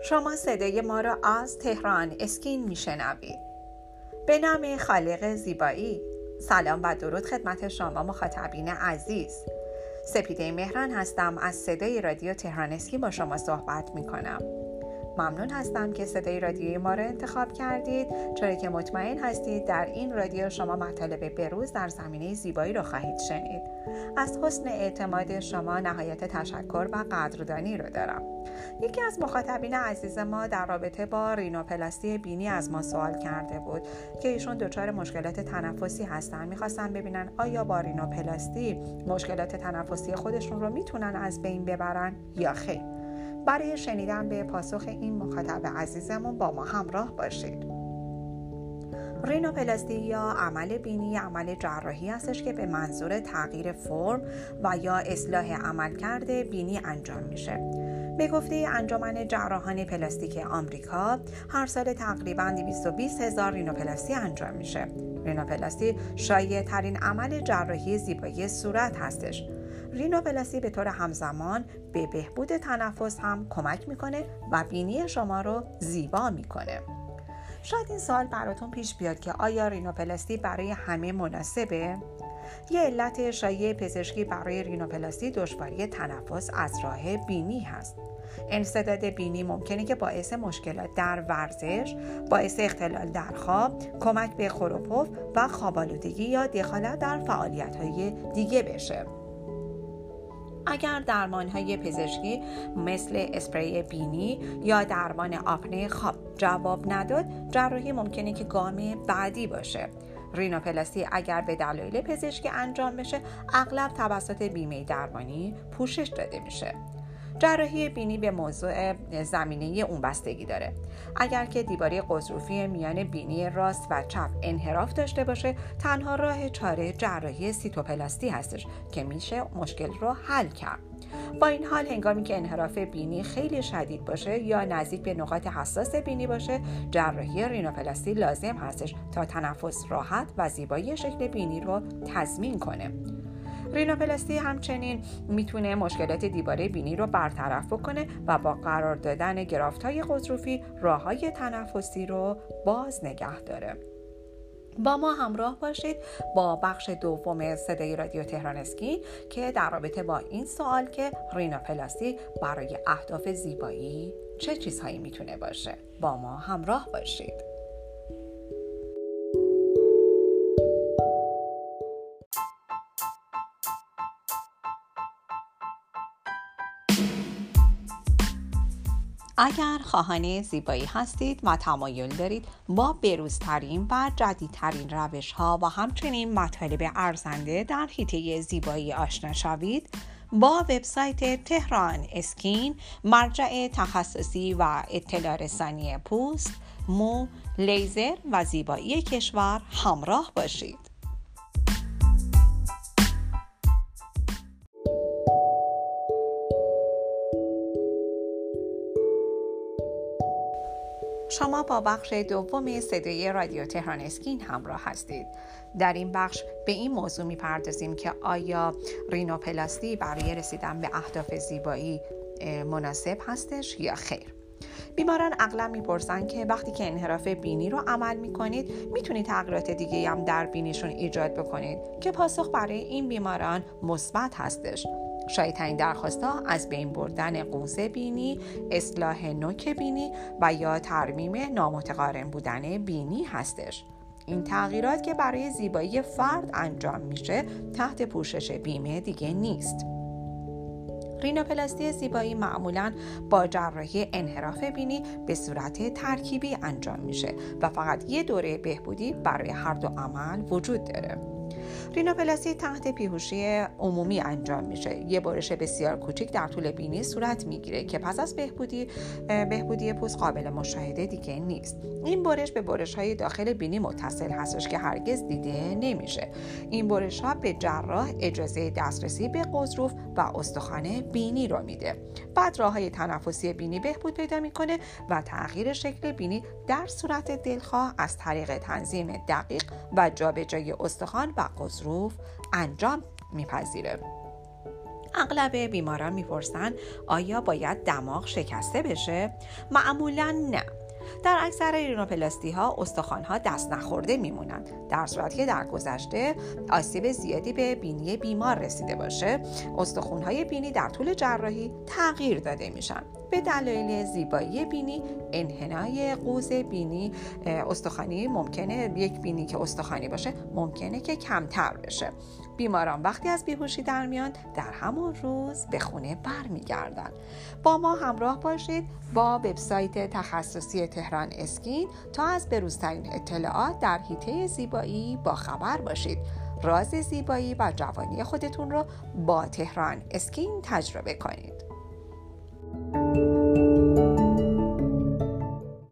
شما صدای ما را از تهران اسکین میشنوید. به نام خالق زیبایی، سلام و درود خدمت شما مخاطبین عزیز. سپیده مهران هستم، از صدای رادیو تهران اسکین با شما صحبت میکنم. ممنون هستم که صدای رادیوی ما را انتخاب کردید، چرا که مطمئن هستید در این رادیو شما مطالب بروز در زمینه زیبایی را خواهید شنید. از حسن اعتماد شما نهایت تشکر و قدردانی را دارم. یکی از مخاطبین عزیز ما در رابطه با رینوپلاستی بینی از ما سوال کرده بود که ایشون دچار مشکلات تنفسی هستن، میخواستن ببینن آیا با رینوپلاستی مشکلات تنفسی خودشون رو میتونن از بین ببرن یا خیر. برای شنیدن به پاسخ این مخاطب عزیزمون با ما همراه باشید. رینوپلاستی یا عمل بینی عمل جراحی هستش که به منظور تغییر فرم و یا اصلاح عملکرد بینی انجام میشه. به گفته انجمن جراحان پلاستیک آمریکا هر سال تقریباً 220,000 رینوپلاستی انجام میشه. رینوپلاستی شایع‌ترین عمل جراحی زیبایی صورت هستش. رینوپلاستی به طور همزمان به بهبود تنفس هم کمک میکنه و بینی شما رو زیبا میکنه. شاید این سوال براتون پیش بیاد که آیا رینوپلاستی برای همه مناسبه؟ یه علت شایع پزشکی برای رینوپلاستی دشواری تنفس از راه بینی هست. انسداد بینی ممکنه که باعث مشکلات در ورزش، باعث اختلال در خواب، کمک به خروپف و خواب‌آلودگی یا دخالت در فعالیت‌های دیگه بشه. اگر درمان‌های پزشکی مثل اسپری بینی یا درمان آپنه خواب جواب نداد، جراحی ممکنه که گام بعدی باشه. رینوپلاستی اگر به دلایل پزشکی انجام بشه، اغلب توسط بیمه درمانی پوشش داده میشه. جراحی بینی به موضوع زمینه اون بستگی داره. اگر که دیواره غضروفی میان بینی راست و چپ انحراف داشته باشه، تنها راه چاره جراحی سیتوپلاستی هستش که میشه مشکل رو حل کرد. با این حال هنگامی که انحراف بینی خیلی شدید باشه یا نزدیک به نقاط حساس بینی باشه، جراحی رینوپلاستی لازم هستش تا تنفس راحت و زیبایی شکل بینی رو تضمین کنه. رینوپلاستی همچنین میتونه مشکلات دیواره بینی رو برطرف بکنه و با قرار دادن گرافت‌های غضروفی راه‌های تنفسی رو باز نگه داره. با ما همراه باشید با بخش دوم صدای رادیو تهران اسکین که در رابطه با این سوال که رینوپلاستی برای اهداف زیبایی چه چیزهایی میتونه باشه، با ما همراه باشید. اگر خواهان زیبایی هستید و تمایل دارید با بروزترین و جدیدترین روش‌ها و همچنین مطالب ارزنده در حیطه زیبایی آشنا شوید، با وبسایت تهران اسکین، مرجع تخصصی و اطلاع رسانی پوست، مو، لیزر و زیبایی کشور همراه باشید. شما با بخش دوم صدای رادیو تهران اسکین همراه هستید. در این بخش به این موضوع می‌پردازیم که آیا رینوپلاستی برای رسیدن به اهداف زیبایی مناسب هستش یا خیر. بیماران اغلب می‌پرسن که وقتی که انحراف بینی رو عمل می‌کنید، می‌تونید تغییرات دیگه‌ای هم در بینیشون ایجاد بکنید که پاسخ برای این بیماران مثبت هستش. شایع‌ترین درخواست‌ها از بین بردن قوزه بینی، اصلاح نوک بینی و یا ترمیم نامتقارن بودن بینی هستش. این تغییرات که برای زیبایی فرد انجام میشه تحت پوشش بیمه دیگه نیست. رینوپلاستی زیبایی معمولاً با جراحی انحراف بینی به صورت ترکیبی انجام میشه و فقط یه دوره بهبودی برای هر دو عمل وجود داره. رینوپلاستی تحت بیهوشی عمومی انجام میشه. یه برش بسیار کوچک در طول بینی صورت میگیره که پس از بهبودی پوست قابل مشاهده دیگه نیست. این برش به برش‌های داخل بینی متصل هستش که هرگز دیده نمیشه. این برش‌ها به جراح اجازه دسترسی به غضروف و استخوان بینی رو میده. بعد راه‌های تنفسی بینی بهبود پیدا میکنه و تغییر شکل بینی در صورت دلخواه از طریق تنظیم دقیق و جابجایی استخوان و غضروف انجام میپذیره. اغلب بیماران میپرسن آیا باید دماغ شکسته بشه؟ معمولاً نه. در اکثر رینوپلاستی ها استخوان ها دست نخورده میمونند، در صورتی که در گذشته آسیب زیادی به بینی بیمار رسیده باشه، استخوان های بینی در طول جراحی تغییر داده میشن. به دلایل زیبایی بینی، انحنای قوس بینی استخوانی، ممکنه یک بینی که استخوانی باشه ممکنه که کمتر بشه. بیماران وقتی از بیهوشی در میان، در همون روز به خونه برمیگردن. با ما همراه باشید با وبسایت تخصصی تهران اسکین تا از بروزترین اطلاعات در حیطه زیبایی با خبر باشید. راز زیبایی و جوانی خودتون رو با تهران اسکین تجربه کنید.